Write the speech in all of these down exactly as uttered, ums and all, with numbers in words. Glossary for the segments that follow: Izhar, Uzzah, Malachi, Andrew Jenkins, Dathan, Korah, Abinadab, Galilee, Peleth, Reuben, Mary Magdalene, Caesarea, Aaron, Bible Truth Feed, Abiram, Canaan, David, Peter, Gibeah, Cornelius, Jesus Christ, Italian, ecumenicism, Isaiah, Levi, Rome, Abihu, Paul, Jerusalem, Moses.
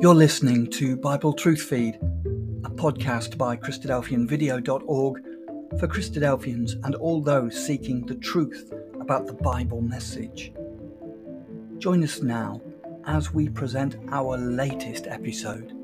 You're listening to Bible Truth Feed, a podcast by Christadelphian Video dot org for Christadelphians and all those seeking the truth about the Bible message. Join us now as we present our latest episode.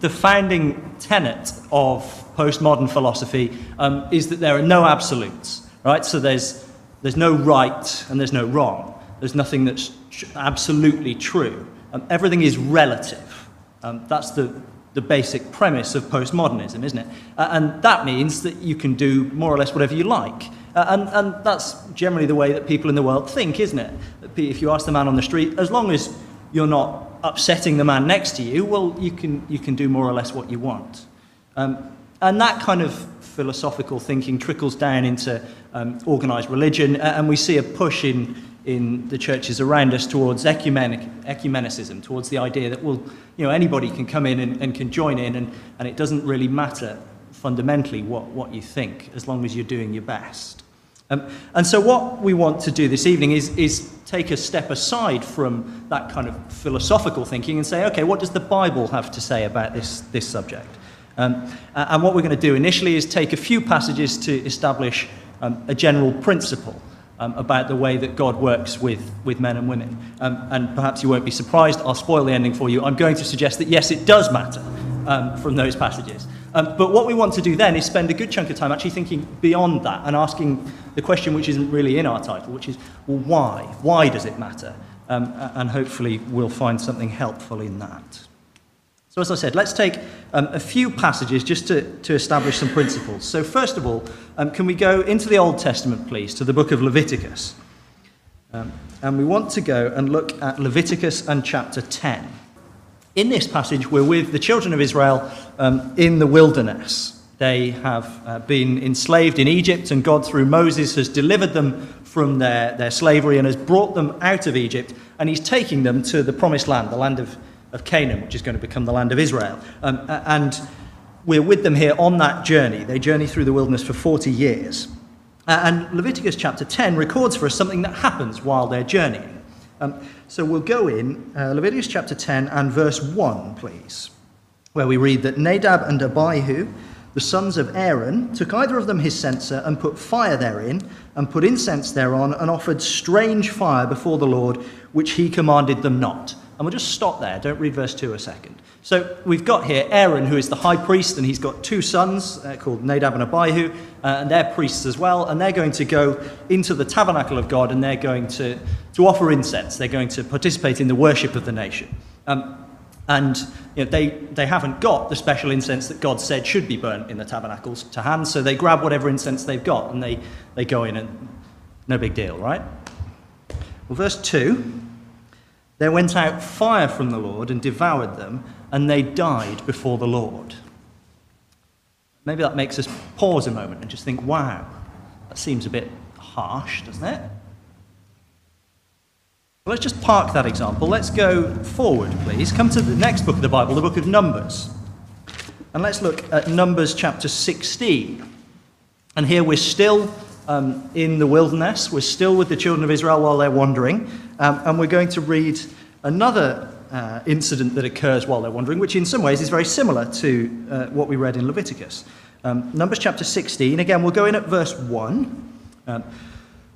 The founding tenet of postmodern philosophy um, is that there are no absolutes, right? So there's there's no right and there's no wrong. There's nothing that's absolutely true. Um, everything is relative. Um, that's the, the basic premise of postmodernism, isn't it? Uh, and that means that you can do more or less whatever you like. Uh, and, and that's generally the way that people in the world think, isn't it? If you ask the man on the street, as long as you're not upsetting the man next to you, well, you can, you can do more or less what you want. Um, and that kind of philosophical thinking trickles down into um, organized religion, and we see a push in in the churches around us towards ecumenic, ecumenicism, towards the idea that, well, you know, anybody can come in and, and can join in, and, and it doesn't really matter fundamentally what, what you think, as long as you're doing your best. Um, and so what we want to do this evening is, is take a step aside from that kind of philosophical thinking and say, okay, what does the Bible have to say about this, this subject? Um, and what we're going to do initially is take a few passages to establish um, a general principle Um, about the way that God works with, with men and women. Um, and perhaps you won't be surprised, I'll spoil the ending for you. I'm going to suggest that yes, it does matter um, from those passages. Um, but what we want to do then is spend a good chunk of time actually thinking beyond that and asking the question which isn't really in our title, which is, well, why? Why does it matter? Um, and hopefully we'll find something helpful in that. So as I said, let's take um, a few passages just to, to establish some principles. So first of all, um, can we go into the Old Testament, please, to the book of Leviticus? Um, and we want to go and look at Leviticus and chapter ten. In this passage, we're with the children of Israel um, in the wilderness. They have uh, been enslaved in Egypt, and God, through Moses, has delivered them from their, their slavery and has brought them out of Egypt, and he's taking them to the promised land, the land of of Canaan, which is going to become the land of Israel. Um, and we're with them here on that journey. They journey through the wilderness for forty years. And Leviticus chapter ten records for us something that happens while they're journeying. Um, so we'll go in uh, Leviticus chapter ten and verse one, please, where we read that Nadab and Abihu, the sons of Aaron, took either of them his censer and put fire therein and put incense thereon and offered strange fire before the Lord, which he commanded them not. And we'll just stop there. Don't read verse two a second. So we've got here Aaron, who is the high priest, and he's got two sons uh, called Nadab and Abihu, uh, and they're priests as well, and they're going to go into the tabernacle of God, and they're going to, to offer incense. They're going to participate in the worship of the nation. Um, and you know, they, they haven't got the special incense that God said should be burnt in the tabernacles to hand, so they grab whatever incense they've got, and they, they go in, and no big deal, right? Well, verse two. There went out fire from the Lord and devoured them, and they died before the Lord. Maybe that makes us pause a moment and just think, wow, that seems a bit harsh, doesn't it? Well, let's just park that example. Let's go forward, please. Come to the next book of the Bible, the book of Numbers. And let's look at Numbers chapter sixteen. And here we're still Um, in the wilderness. We're still with the children of Israel while they're wandering, um, and we're going to read another uh, incident that occurs while they're wandering, which in some ways is very similar to uh, what we read in Leviticus. Um, Numbers chapter sixteen, again, we'll go in at verse one. Um,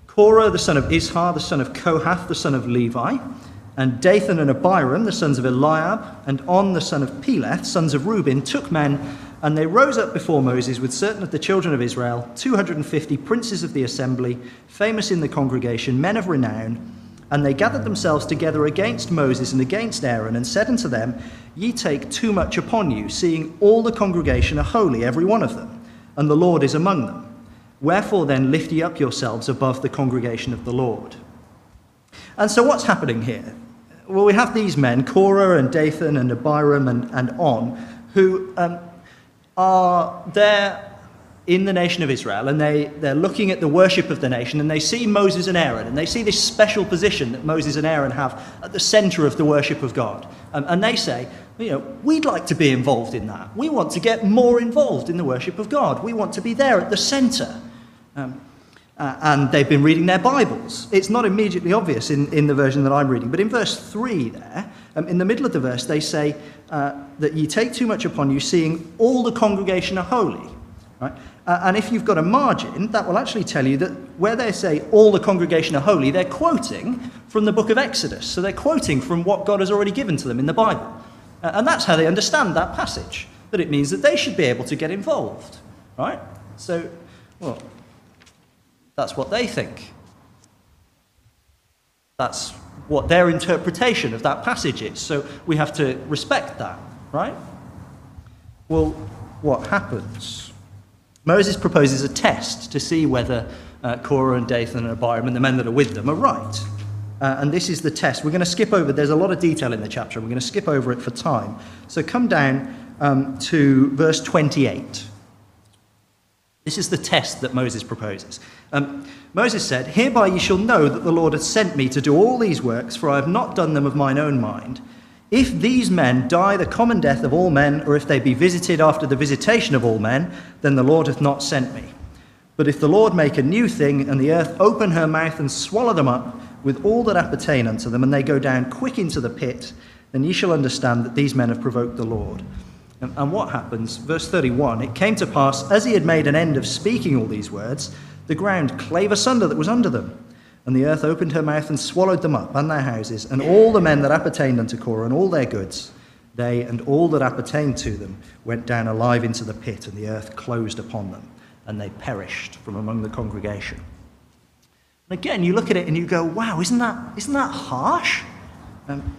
Korah, the son of Izhar, the son of Kohath, the son of Levi, and Dathan and Abiram, the sons of Eliab, and On, the son of Peleth, sons of Reuben, took men. And they rose up before Moses with certain of the children of Israel, two hundred fifty princes of the assembly, famous in the congregation, men of renown. And they gathered themselves together against Moses and against Aaron, and said unto them, Ye take too much upon you, seeing all the congregation are holy, every one of them, and the Lord is among them. Wherefore then lift ye up yourselves above the congregation of the Lord. And so what's happening here? Well, we have these men, Korah and Dathan and Abiram and, and On, who... Um, are there in the nation of Israel, and they, they're looking at the worship of the nation, and they see Moses and Aaron, and they see this special position that Moses and Aaron have at the center of the worship of God. Um, and they say, you know, we'd like to be involved in that. We want to get more involved in the worship of God. We want to be there at the center. Um, uh, and they've been reading their Bibles. It's not immediately obvious in, in the version that I'm reading, but in verse three there, um, in the middle of the verse, they say uh, that ye take too much upon you, seeing all the congregation are holy. Right? Uh, and if you've got a margin, that will actually tell you that where they say all the congregation are holy, they're quoting from the book of Exodus. So they're quoting from what God has already given to them in the Bible. Uh, and that's how they understand that passage, that it means that they should be able to get involved. Right? So, well, that's what they think. That's what their interpretation of that passage is. So we have to respect that. Right? Well, what happens? Moses proposes a test to see whether uh, Korah and Dathan and Abiram and the men that are with them are right. Uh, and this is the test. We're going to skip over. There's a lot of detail in the chapter. We're going to skip over it for time. So come down um, to verse twenty-eight. This is the test that Moses proposes. Um, Moses said, "Hereby ye shall know that the Lord hath sent me to do all these works, for I have not done them of mine own mind. If these men die the common death of all men, or if they be visited after the visitation of all men, then the Lord hath not sent me. But if the Lord make a new thing, and the earth open her mouth and swallow them up with all that appertain unto them, and they go down quick into the pit, then ye shall understand that these men have provoked the Lord." And, and what happens? Verse thirty-one, "It came to pass, as he had made an end of speaking all these words, the ground clave asunder that was under them. And the earth opened her mouth and swallowed them up, and their houses, and all the men that appertained unto Korah, and all their goods. They and all that appertained to them went down alive into the pit, and the earth closed upon them, and they perished from among the congregation." And again, you look at it and you go, wow, isn't that, isn't that harsh? Um,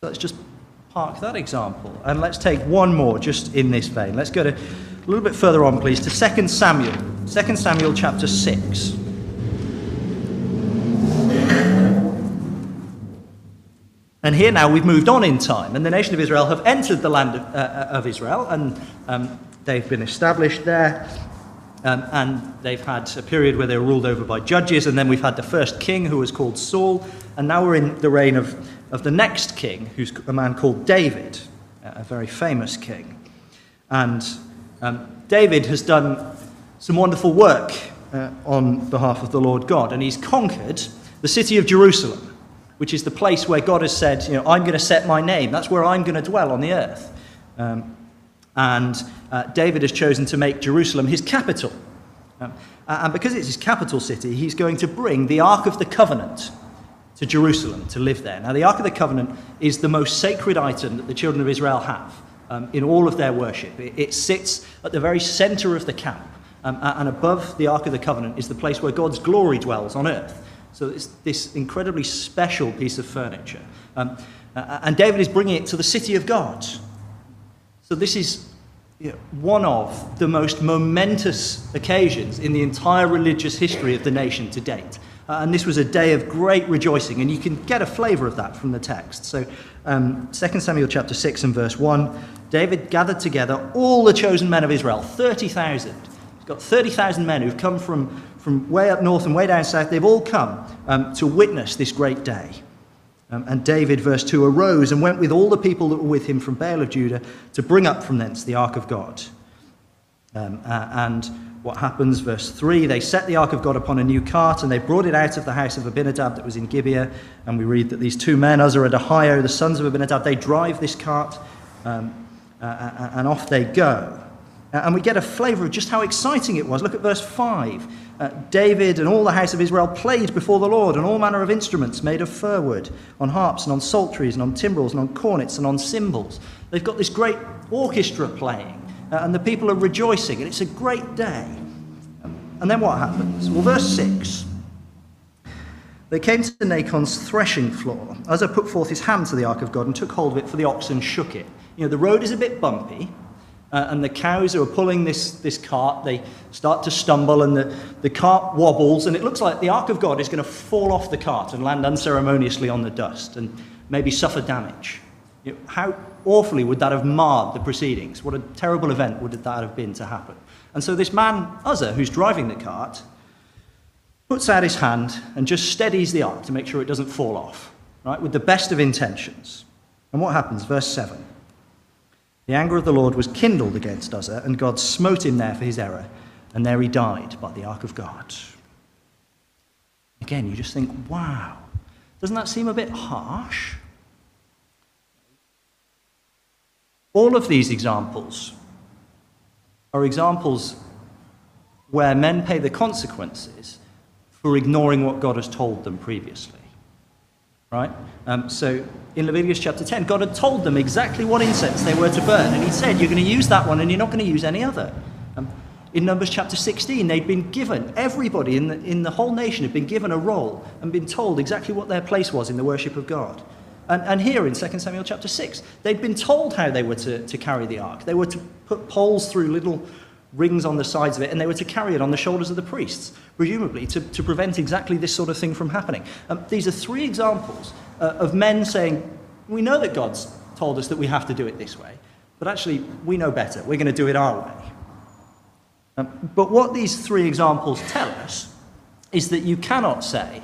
let's just park that example, and let's take one more just in this vein. Let's go to, a little bit further on, please, to Second Samuel. Second Samuel chapter six. And here now we've moved on in time, and the nation of Israel have entered the land of, uh, of Israel, and um, they've been established there, um, and they've had a period where they were ruled over by judges, and then we've had the first king who was called Saul, and now we're in the reign of, of the next king, who's a man called David, a very famous king. And um, David has done some wonderful work uh, on behalf of the Lord God, and he's conquered the city of Jerusalem, which is the place where God has said, you know, I'm going to set my name. That's where I'm going to dwell on the earth. Um, and uh, David has chosen to make Jerusalem his capital. Um, and because it's his capital city, he's going to bring the Ark of the Covenant to Jerusalem to live there. Now, the Ark of the Covenant is the most sacred item that the children of Israel have um, in all of their worship. It, it sits at the very center of the camp. Um, and above the Ark of the Covenant is the place where God's glory dwells on earth. So it's this incredibly special piece of furniture. Um, uh, and David is bringing it to the city of God. So this is you know, one of the most momentous occasions in the entire religious history of the nation to date. Uh, and this was a day of great rejoicing, and you can get a flavour of that from the text. So um, Second Samuel chapter six and verse one, David gathered together all the chosen men of Israel, thirty thousand. He's got thirty thousand men who've come from From way up north and way down south, they've all come um, to witness this great day. Um, and David, verse two, arose and went with all the people that were with him from Baal of Judah to bring up from thence the ark of God. Um, uh, and what happens, verse three, they set the ark of God upon a new cart, and they brought it out of the house of Abinadab that was in Gibeah. And we read that these two men, Uzzah and Ahio, the sons of Abinadab, they drive this cart, um, uh, and off they go. Uh, and we get a flavour of just how exciting it was. Look at verse five. Uh, David and all the house of Israel played before the Lord on all manner of instruments made of fir wood, on harps and on psalteries and on timbrels and on cornets and on cymbals. They've got this great orchestra playing, uh, and the people are rejoicing, and it's a great day. And then what happens? Well, verse six. They came to Nacon's threshing floor. Uzzah put forth his hand to the ark of God and took hold of it, for the oxen shook it. You know, the road is a bit bumpy. Uh, and the cows who are pulling this, this cart, they start to stumble, and the, the cart wobbles, and it looks like the Ark of God is going to fall off the cart and land unceremoniously on the dust and maybe suffer damage. You know, how awfully would that have marred the proceedings? What a terrible event would that have been to happen? And so this man, Uzzah, who's driving the cart, puts out his hand and just steadies the ark to make sure it doesn't fall off, right, with the best of intentions. And what happens? Verse seven. The anger of the Lord was kindled against Uzzah, and God smote him there for his error, and there he died by the ark of God. Again, you just think, wow, doesn't that seem a bit harsh? All of these examples are examples where men pay the consequences for ignoring what God has told them previously, right? Um, so in Leviticus chapter ten, God had told them exactly what incense they were to burn, and he said, you're going to use that one and you're not going to use any other. Um, in Numbers chapter sixteen, they'd been given, everybody in the, in the whole nation had been given a role and been told exactly what their place was in the worship of God. And, and here in Second Samuel chapter six, they'd been told how they were to, to carry the ark. They were to put poles through little rings on the sides of it, and they were to carry it on the shoulders of the priests, presumably to, to prevent exactly this sort of thing from happening. Um, these are three examples uh, of men saying, we know that God's told us that we have to do it this way, but actually we know better. We're going to do it our way. Um, but what these three examples tell us is that you cannot say,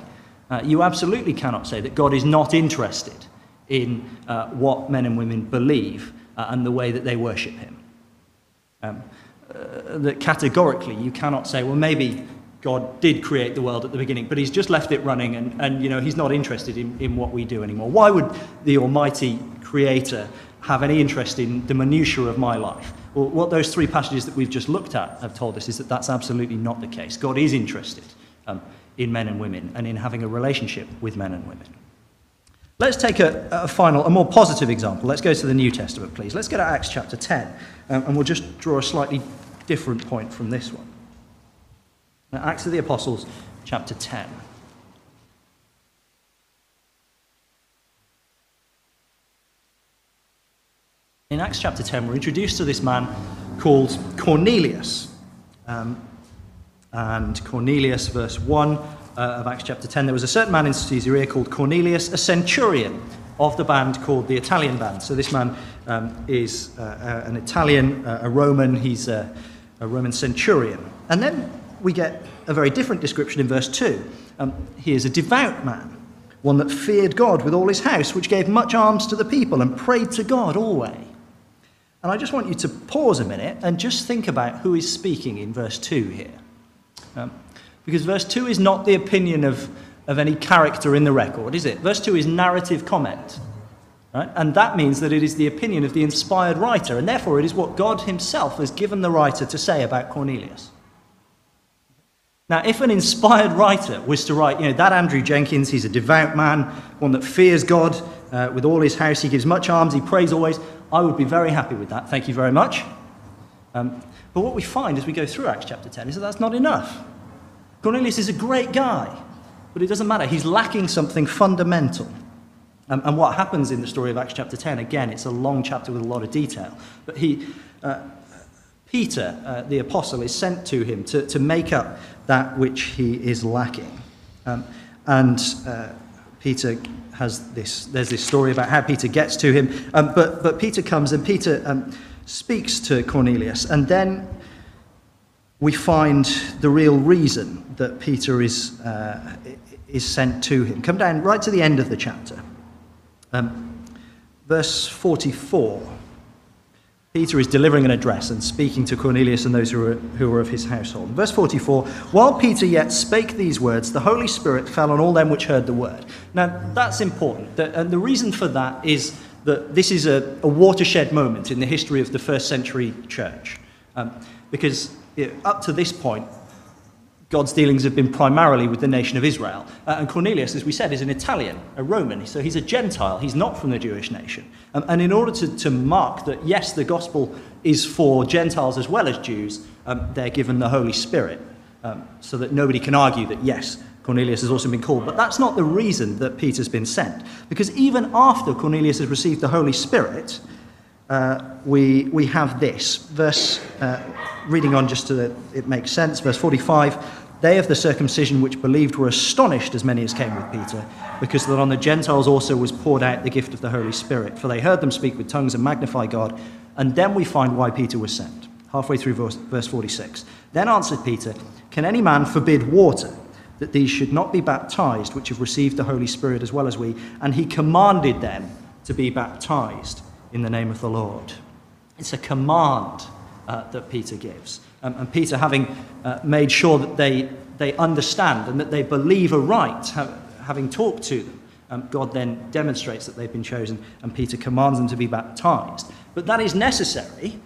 uh, you absolutely cannot say that God is not interested in uh, what men and women believe uh, and the way that they worship him. Um, uh, that categorically you cannot say, well, maybe God did create the world at the beginning, but he's just left it running and, and you know, he's not interested in, in what we do anymore. Why would the almighty creator have any interest in the minutiae of my life? Well, what those three passages that we've just looked at have told us is that that's absolutely not the case. God is interested um, in men and women and in having a relationship with men and women. Let's take a, a final, a more positive example. Let's go to the New Testament, please. Let's go to Acts chapter ten, um, and we'll just draw a slightly different point from this one. Now, Acts of the Apostles, chapter ten. In Acts chapter ten, we're introduced to this man called Cornelius. Um, and Cornelius, verse one, Uh, of Acts chapter ten, there was a certain man in Caesarea called Cornelius, a centurion of the band called the Italian band. So this man um, is uh, uh, an Italian, uh, a Roman, he's a, a Roman centurion. And then we get a very different description in verse two. Um, he is a devout man, one that feared God with all his house, which gave much alms to the people and prayed to God always. And I just want you to pause a minute and just think about who is speaking in verse two here. Um, Because verse two is not the opinion of, of any character in the record, is it? Verse two is narrative comment, right? And that means that it is the opinion of the inspired writer, and therefore it is what God himself has given the writer to say about Cornelius. Now, if an inspired writer was to write, you know, that Andrew Jenkins, he's a devout man, one that fears God uh, with all his house, he gives much alms, he prays always, I would be very happy with that. Thank you very much. Um, but what we find as we go through Acts chapter ten is that that's not enough. Cornelius is a great guy, but it doesn't matter. He's lacking something fundamental. Um, and what happens in the story of Acts chapter ten, again, it's a long chapter with a lot of detail, but he, uh, Peter, uh, the apostle, is sent to him to, to make up that which he is lacking. Um, and uh, Peter has this, there's this story about how Peter gets to him, um, but, but Peter comes and Peter um, speaks to Cornelius, and then we find the real reason that Peter is uh, is sent to him. Come down right to the end of the chapter. Um, verse forty-four, Peter is delivering an address and speaking to Cornelius and those who were, who were of his household. Verse forty-four, while Peter yet spake these words, the Holy Spirit fell on all them which heard the word. Now, that's important, and the reason for that is that this is a, a watershed moment in the history of the first century church, um, because you know, up to this point, God's dealings have been primarily with the nation of Israel. Uh, and Cornelius, as we said, is an Italian, a Roman, so he's a Gentile. He's not from the Jewish nation. Um, and in order to, to mark that, yes, the gospel is for Gentiles as well as Jews, um, they're given the Holy Spirit, um, so that nobody can argue that, yes, Cornelius has also been called. But that's not the reason that Peter's been sent, because even after Cornelius has received the Holy Spirit, Uh, we we have this verse, uh, reading on just so that it makes sense, verse forty-five, they of the circumcision which believed were astonished, as many as came with Peter, because that on the Gentiles also was poured out the gift of the Holy Spirit, for they heard them speak with tongues and magnify God. And then we find why Peter was sent, halfway through verse, verse forty-six. Then answered Peter, can any man forbid water, that these should not be baptized, which have received the Holy Spirit as well as we? And he commanded them to be baptized in the name of the Lord. It's a command uh, that Peter gives. um, and Peter having uh, made sure that they, they understand and that they believe aright, ha- having talked to them, um, God then demonstrates that they've been chosen, and Peter commands them to be baptized. But that is necessary.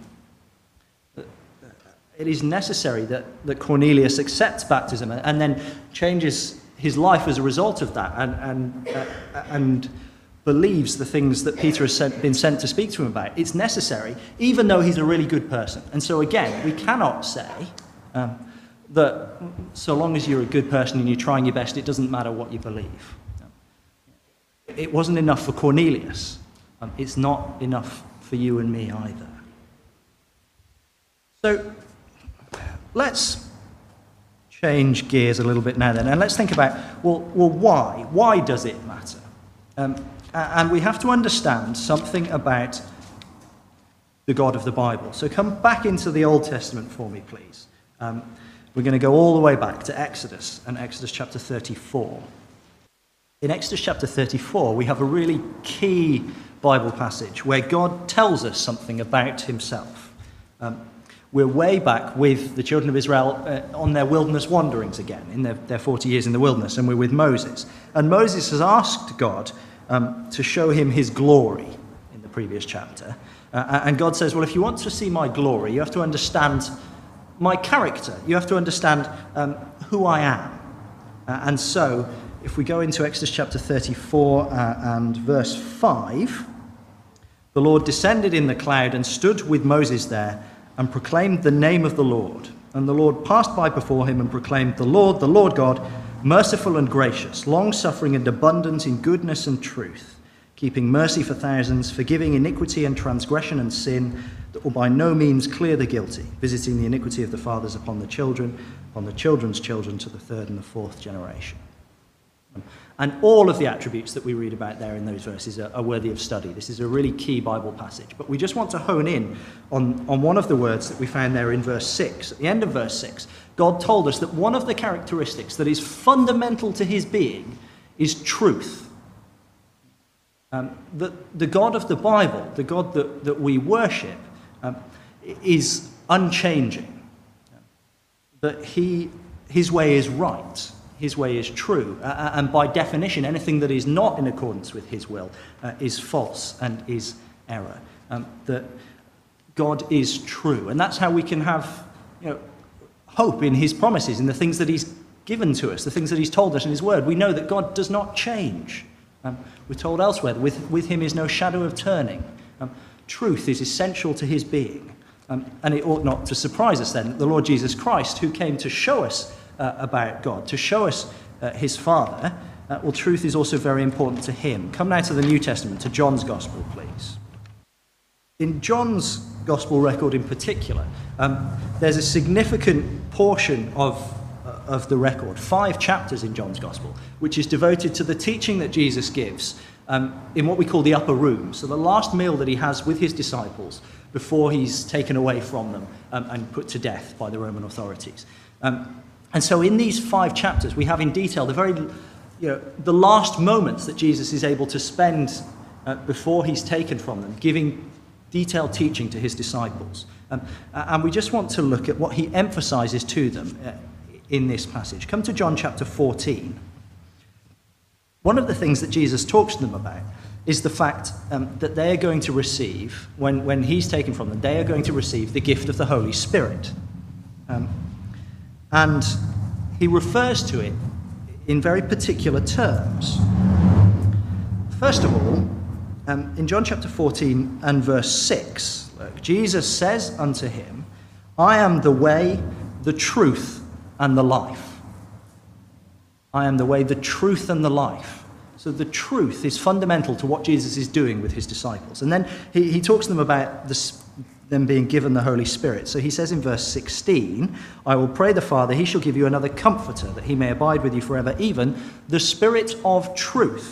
It is necessary that, that Cornelius accepts baptism and, and then changes his life as a result of that, and and uh, and believes the things that Peter has sent, been sent to speak to him about. It's necessary, even though he's a really good person. And so again, we cannot say um, that so long as you're a good person and you're trying your best, it doesn't matter what you believe. It wasn't enough for Cornelius. Um, it's not enough for you and me either. So let's change gears a little bit now then, and let's think about, well, well why? Why does it matter? Um, and we have to understand something about the God of the Bible. So come back into the Old Testament for me, please. Um, we're going to go all the way back to Exodus, and Exodus chapter thirty-four. In Exodus chapter thirty-four, we have a really key Bible passage where God tells us something about himself. Um, We're way back with the children of Israel uh, on their wilderness wanderings again, in their, their forty years in the wilderness, and we're with Moses. And Moses has asked God um, to show him his glory in the previous chapter. Uh, and God says, well, if you want to see my glory, you have to understand my character. You have to understand um, who I am. Uh, and so, if we go into Exodus chapter thirty-four uh, and verse five, the Lord descended in the cloud and stood with Moses there, and proclaimed the name of the Lord. And the Lord passed by before him and proclaimed, the Lord, the Lord God, merciful and gracious, long-suffering and abundant in goodness and truth, keeping mercy for thousands, forgiving iniquity and transgression and sin, that will by no means clear the guilty, visiting the iniquity of the fathers upon the children, upon the children's children, to the third and the fourth generation. And all of the attributes that we read about there in those verses are, are worthy of study. This is a really key Bible passage. But we just want to hone in on, on one of the words that we found there in verse six. At the end of verse six, God told us that one of the characteristics that is fundamental to his being is truth. Um, that the God of the Bible, the God that, that we worship, um, is unchanging. That he, his way is right. His way is true, uh, and by definition, anything that is not in accordance with his will uh, is false and is error. Um, that God is true, and that's how we can have, you know, hope in his promises, in the things that he's given to us, the things that he's told us in his word. We know that God does not change. Um, we're told elsewhere that with, with him is no shadow of turning. Um, truth is essential to his being, um, and it ought not to surprise us then that the Lord Jesus Christ, who came to show us Uh, about God, to show us uh, his Father, uh, well, truth is also very important to him. Come now to the New Testament, to John's Gospel, please. In John's Gospel record in particular, um, there's a significant portion of, uh, of the record, five chapters in John's Gospel, which is devoted to the teaching that Jesus gives um, in what we call the upper room, so the last meal that he has with his disciples before he's taken away from them um, and put to death by the Roman authorities. Um, And so in these five chapters, we have in detail the very, you know, the last moments that Jesus is able to spend uh, before he's taken from them, giving detailed teaching to his disciples. Um, and we just want to look at what he emphasizes to them uh, in this passage. Come to John chapter fourteen. One of the things that Jesus talks to them about is the fact um, that they are going to receive, when, when he's taken from them, they are going to receive the gift of the Holy Spirit. Um, And he refers to it in very particular terms. First of all, um, in John chapter fourteen and verse six, look, Jesus says unto him, I am the way, the truth, and the life. I am the way, the truth, and the life. So the truth is fundamental to what Jesus is doing with his disciples. And then he, he talks to them about the them being given the Holy Spirit. So he says in verse sixteen, I will pray the Father, he shall give you another comforter, that he may abide with you forever, even the Spirit of truth.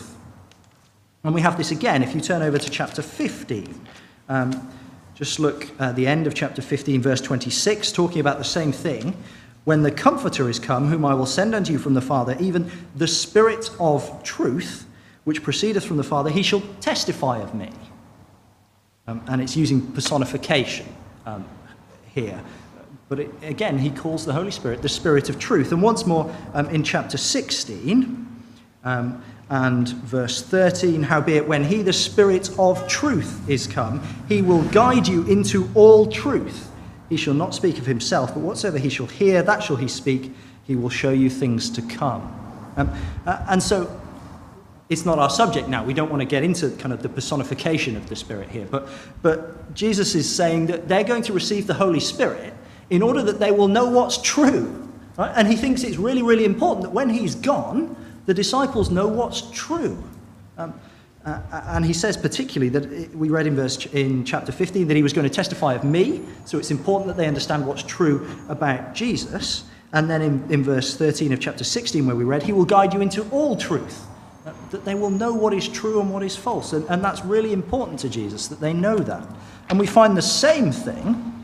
And we have this again, if you turn over to chapter fifteen. Um, just look at the end of chapter fifteen, verse twenty-six, talking about the same thing. When the comforter is come, whom I will send unto you from the Father, even the Spirit of truth, which proceedeth from the Father, he shall testify of me. Um, and it's using personification um, here, But it, again, he calls the Holy Spirit the Spirit of truth. And once more um, in chapter sixteen um, and verse thirteen, howbeit when he, the Spirit of truth, is come, he will guide you into all truth. He shall not speak of himself, but whatsoever he shall hear, that shall he speak. He will show you things to come. Um, uh, and so it's not our subject now. We don't want to get into kind of the personification of the Spirit here. But, but Jesus is saying that they're going to receive the Holy Spirit in order that they will know what's true. Right? And he thinks it's really, really important that when he's gone, the disciples know what's true. Um, uh, and he says particularly that it, we read in verse in chapter fifteen that he was going to testify of me. So it's important that they understand what's true about Jesus. And then in, in verse thirteen of chapter sixteen where we read, he will guide you into all truth, that, that they will know what is true and what is false. And, and that's really important to Jesus, that they know that. And we find the same thing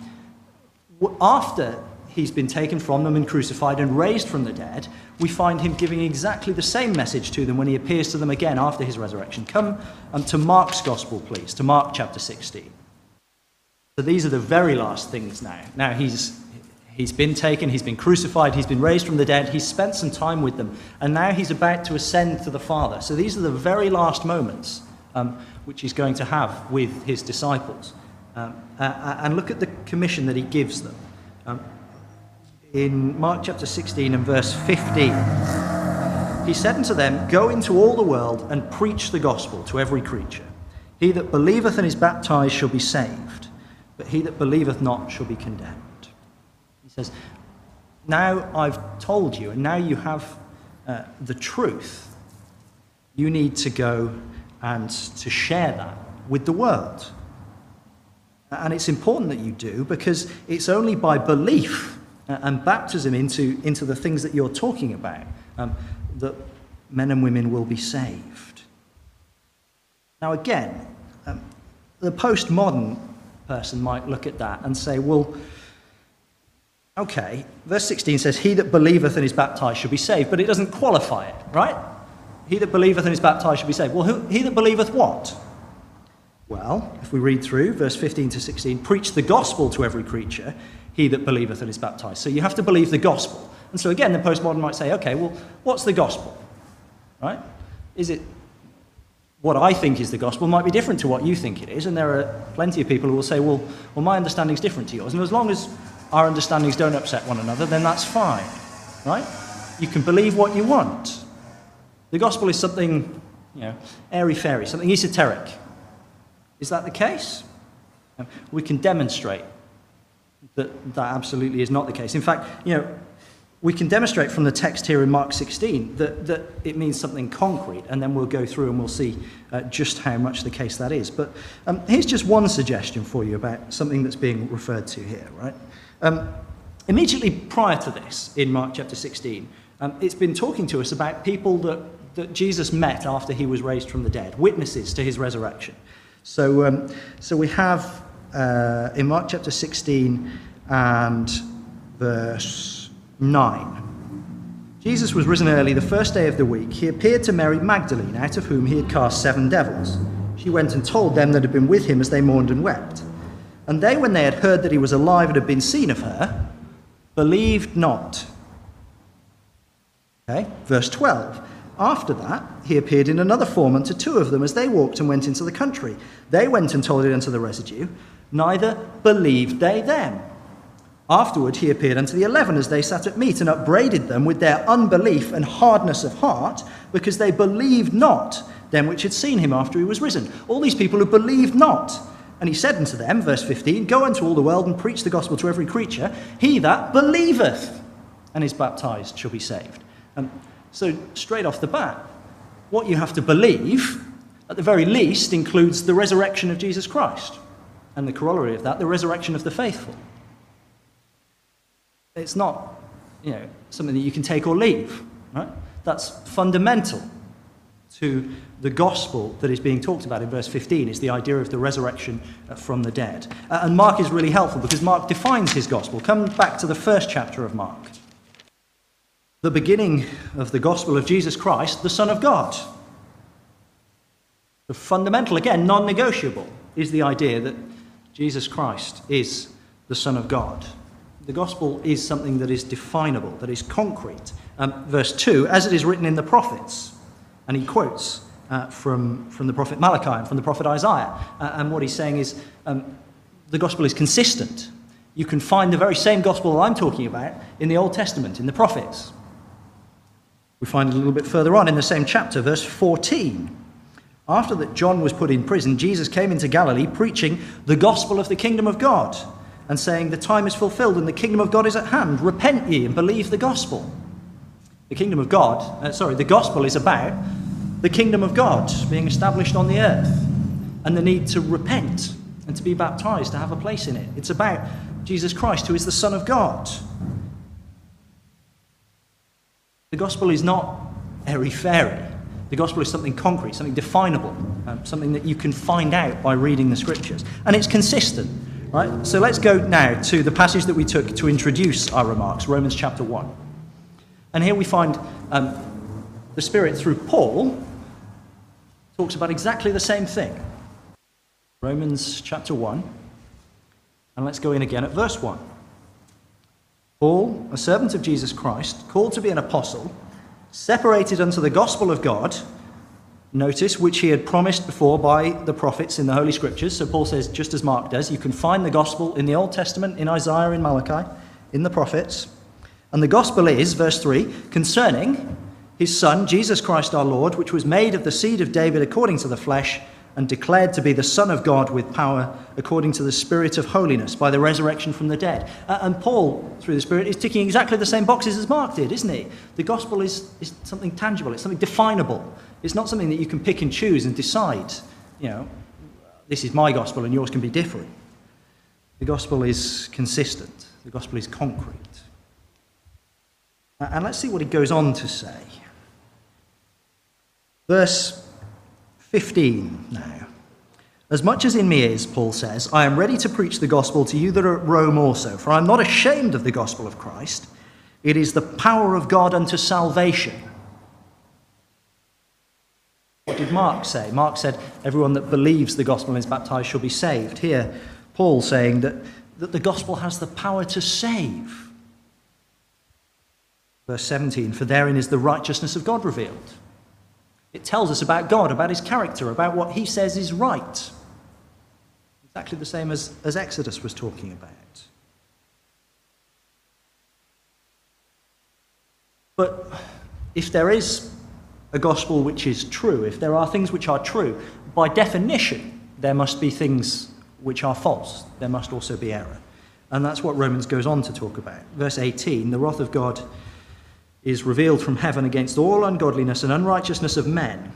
after he's been taken from them and crucified and raised from the dead. We find him giving exactly the same message to them when he appears to them again after his resurrection. Come um, to Mark's gospel, please, to Mark chapter sixteen. So these are the very last things now. Now he's he's been taken, he's been crucified, he's been raised from the dead, he's spent some time with them, and now he's about to ascend to the Father. So these are the very last moments um, which he's going to have with his disciples. Um, uh, and look at the commission that he gives them. Um, in Mark chapter sixteen and verse fifteen, he said unto them, go into all the world and preach the gospel to every creature. He that believeth and is baptized shall be saved, but he that believeth not shall be condemned. He says, now I've told you, and now you have uh, the truth. You need to go and to share that with the world. And it's important that you do, because it's only by belief and baptism into, into the things that you're talking about um, that men and women will be saved. Now again, um, the postmodern person might look at that and say, well, okay, verse sixteen says, he that believeth and is baptized shall be saved, but it doesn't qualify it, right? He that believeth and is baptized shall be saved. Well, who, he that believeth what? Well, if we read through verse fifteen to sixteen, preach the gospel to every creature, he that believeth and is baptized. So you have to believe the gospel. And so again, the postmodern might say, okay, well, what's the gospel? Right? Is it what I think is the gospel might be different to what you think it is, and there are plenty of people who will say, well, well, my understanding's different to yours, and as long as our understandings don't upset one another, then that's fine, right? You can believe what you want. The gospel is something, you know, airy-fairy, something esoteric. Is that the case? We can demonstrate that that absolutely is not the case. In fact, you know, we can demonstrate from the text here in Mark sixteen that, that it means something concrete, and then we'll go through and we'll see uh, just how much the case that is. But um, here's just one suggestion for you about something that's being referred to here, right? Um, immediately prior to this, in Mark chapter sixteen, um, it's been talking to us about people that, that Jesus met after he was raised from the dead, witnesses to his resurrection. So, um, so we have uh, in Mark chapter sixteen and verse nine. Jesus was risen early the first day of the week. He appeared to Mary Magdalene, out of whom he had cast seven devils. She went and told them that had been with him as they mourned and wept. And they, when they had heard that he was alive and had been seen of her, believed not. Okay, verse twelve. After that, he appeared in another form unto two of them as they walked and went into the country. They went and told it unto the residue, neither believed they them. Afterward, he appeared unto the eleven as they sat at meat, and upbraided them with their unbelief and hardness of heart, because they believed not them which had seen him after he was risen. All these people who believed not. And he said unto them, verse fifteen, go unto all the world and preach the gospel to every creature. He that believeth and is baptized shall be saved. And so straight off the bat, what you have to believe, at the very least, includes the resurrection of Jesus Christ, and the corollary of that, the resurrection of the faithful. It's not, you know, something that you can take or leave, right? That's fundamental to the gospel that is being talked about in verse fifteen, is the idea of the resurrection from the dead. Uh, and Mark is really helpful because Mark defines his gospel. Come back to the first chapter of Mark. The beginning of the gospel of Jesus Christ, the Son of God. The fundamental, again, non-negotiable, is the idea that Jesus Christ is the Son of God. the gospel is something that is definable, that is concrete. Um, verse two, as it is written in the prophets, and he quotes uh, from, from the prophet Malachi and from the prophet Isaiah. Uh, and what he's saying is um, the gospel is consistent. You can find the very same gospel that I'm talking about in the Old Testament, in the prophets. We find it a little bit further on in the same chapter, verse fourteen. After that John was put in prison, Jesus came into Galilee preaching the gospel of the kingdom of God and saying, the time is fulfilled and the kingdom of God is at hand. Repent ye and believe the gospel. The kingdom of God, uh, sorry, the gospel is about the kingdom of God being established on the earth and the need to repent and to be baptized, to have a place in it. It's about Jesus Christ, who is the Son of God. The gospel is not airy-fairy. The gospel is something concrete, something definable, um, something that you can find out by reading the scriptures. And it's consistent, right? So let's go now to the passage that we took to introduce our remarks, Romans chapter one. And here we find um, the Spirit, through Paul, talks about exactly the same thing. Romans chapter one. And let's go in again at verse one. Paul, a servant of Jesus Christ, called to be an apostle, separated unto the gospel of God, notice, which he had promised before by the prophets in the Holy Scriptures. So Paul says, just as Mark does, you can find the gospel in the Old Testament, in Isaiah, in Malachi, in the prophets. And the gospel is, verse three, concerning his Son, Jesus Christ our Lord, which was made of the seed of David according to the flesh, and declared to be the Son of God with power according to the Spirit of holiness by the resurrection from the dead. Uh, and Paul, through the Spirit, is ticking exactly the same boxes as Mark did, isn't he? The gospel is, is something tangible. It's something definable. It's not something that you can pick and choose and decide, you know, this is my gospel and yours can be different. The gospel is consistent. The gospel is concrete. Uh, and let's see what he goes on to say. Verse fifteen now. As much as in me is, Paul says, I am ready to preach the gospel to you that are at Rome also, for I am not ashamed of the gospel of Christ. It is the power of God unto salvation. What did Mark say? Mark said, everyone that believes the gospel and is baptized shall be saved. Here, Paul saying that, that the gospel has the power to save. Verse seventeen, for therein is the righteousness of God revealed. It tells us about God, about his character, about what he says is right. Exactly the same as, as Exodus was talking about. But if there is a gospel which is true, if there are things which are true, by definition, there must be things which are false. There must also be error. And that's what Romans goes on to talk about. Verse eighteen, the wrath of God is revealed from heaven against all ungodliness and unrighteousness of men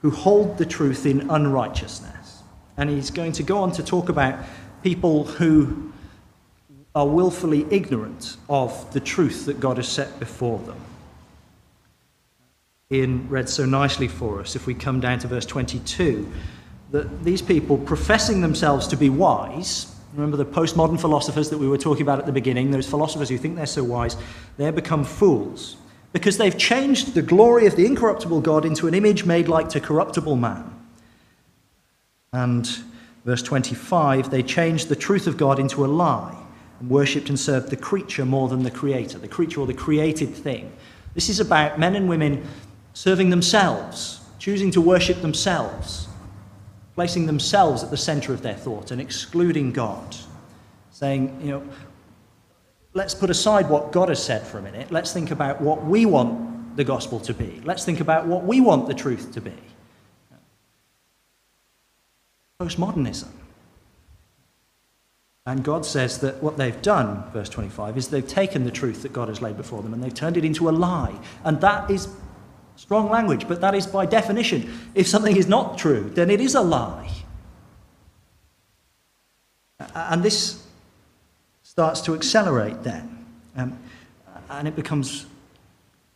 who hold the truth in unrighteousness. And he's going to go on to talk about people who are willfully ignorant of the truth that God has set before them. Ian read so nicely for us, if we come down to verse twenty-two, that these people professing themselves to be wise. Remember the postmodern philosophers that we were talking about at the beginning, those philosophers who think they're so wise, they become fools. Because they've changed the glory of the incorruptible God into an image made like to corruptible man. And verse twenty-five, they changed the truth of God into a lie and worshipped and served the creature more than the creator, the creature or the created thing. This is about men and women serving themselves, choosing to worship themselves, placing themselves at the center of their thought and excluding God, saying, you know, let's put aside what God has said for a minute. Let's think about what we want the gospel to be. Let's think about what we want the truth to be. Postmodernism. And God says that what they've done, verse twenty-five, is they've taken the truth that God has laid before them and they've turned it into a lie. And that is strong language, but that is by definition. If something is not true, then it is a lie. And this starts to accelerate then, um, and it becomes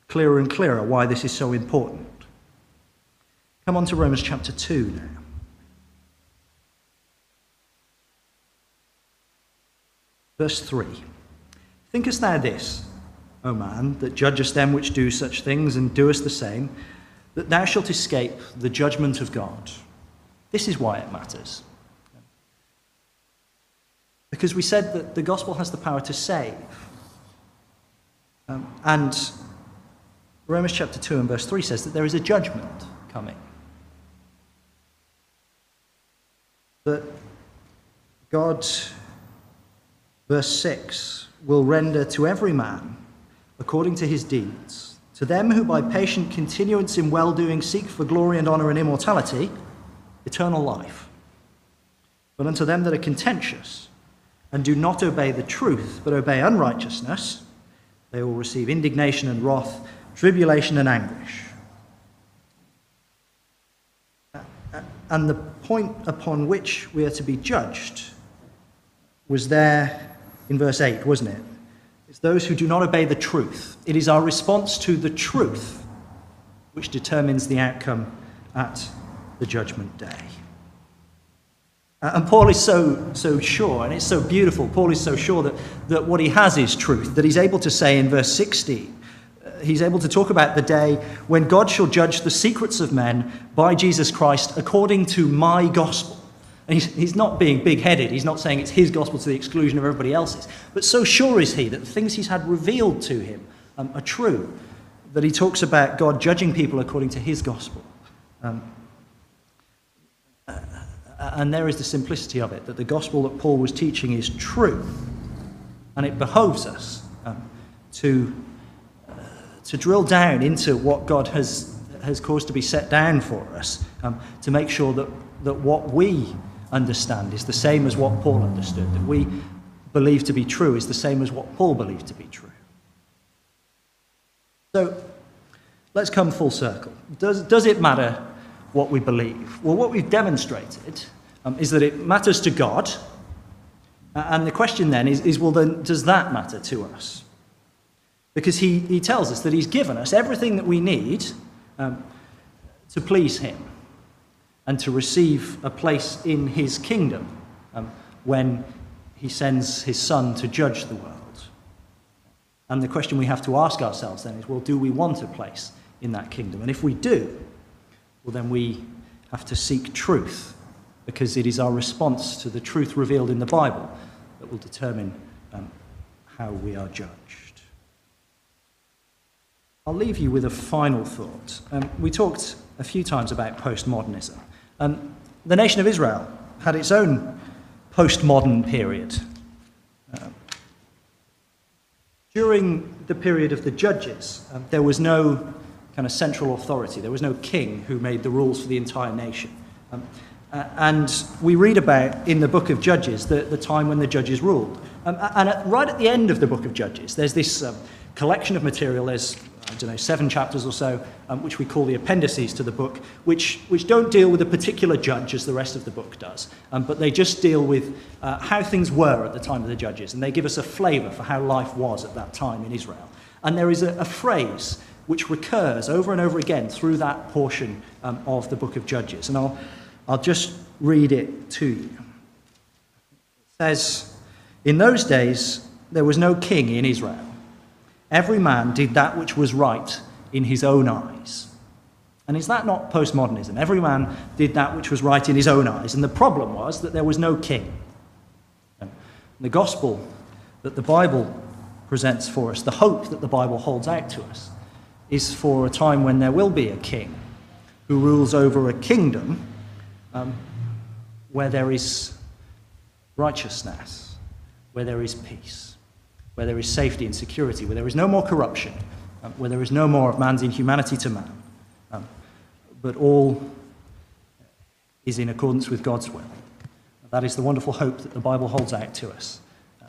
clearer and clearer why this is so important. Come on to Romans chapter two now. Verse three. Thinkest thou this, O man, that judgest them which do such things and doest the same, that thou shalt escape the judgment of God? This is why it matters. Because we said that the gospel has the power to save. Um, and Romans chapter two and verse three says that there is a judgment coming. That God, verse six, will render to every man according to his deeds. To them who by patient continuance in well-doing seek for glory and honor and immortality, eternal life. But unto them that are contentious and do not obey the truth, but obey unrighteousness, they will receive indignation and wrath, tribulation and anguish. And the point upon which we are to be judged was there in verse eight, wasn't it? It's those who do not obey the truth. It is our response to the truth which determines the outcome at the judgment day. And Paul is so, so sure, and it's so beautiful, Paul is so sure that, that what he has is truth, that he's able to say in verse sixteen, he's able to talk about the day when God shall judge the secrets of men by Jesus Christ according to my gospel. And he's, he's not being big-headed. He's not saying it's his gospel to the exclusion of everybody else's. But so sure is he that the things he's had revealed to him um, are true, that he talks about God judging people according to his gospel. Um, and there is the simplicity of it, that the gospel that Paul was teaching is true. And it behoves us um, to... to drill down into what God has has caused to be set down for us, um, to make sure that, that what we understand is the same as what Paul understood, that we believe to be true is the same as what Paul believed to be true. So let's come full circle. Does, does it matter what we believe? Well, what we've demonstrated um, is that it matters to God, uh, and the question then is, is, well, then does that matter to us? Because he, he tells us that he's given us everything that we need um, to please him and to receive a place in his kingdom um, when he sends his son to judge the world. And the question we have to ask ourselves then is, well, do we want a place in that kingdom? And if we do, well, then we have to seek truth, because it is our response to the truth revealed in the Bible that will determine um, how we are judged. I'll leave you with a final thought. Um, we talked a few times about postmodernism. Um, the nation of Israel had its own postmodern period. Um, during the period of the judges, um, there was no kind of central authority. There was no king who made the rules for the entire nation. Um, uh, and we read about in the book of Judges the, the time when the judges ruled. Um, and at, right at the end of the book of Judges, there's this um, collection of material. There's I don't know, seven chapters or so, um, which we call the appendices to the book, which, which don't deal with a particular judge as the rest of the book does, um, but they just deal with uh, how things were at the time of the judges, and they give us a flavour for how life was at that time in Israel. And there is a, a phrase which recurs over and over again through that portion um, of the book of Judges, and I'll, I'll just read it to you. It says, "In those days there was no king in Israel. Every man did that which was right in his own eyes." And is that not postmodernism? Every man did that which was right in his own eyes. And the problem was that there was no king. And the gospel that the Bible presents for us, the hope that the Bible holds out to us, is for a time when there will be a king who rules over a kingdom um, where there is righteousness, where there is peace, where there is safety and security, where there is no more corruption, um, where there is no more of man's inhumanity to man, um, but all is in accordance with God's will. That is the wonderful hope that the Bible holds out to us. Um,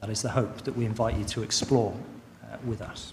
that is the hope that we invite you to explore uh, with us.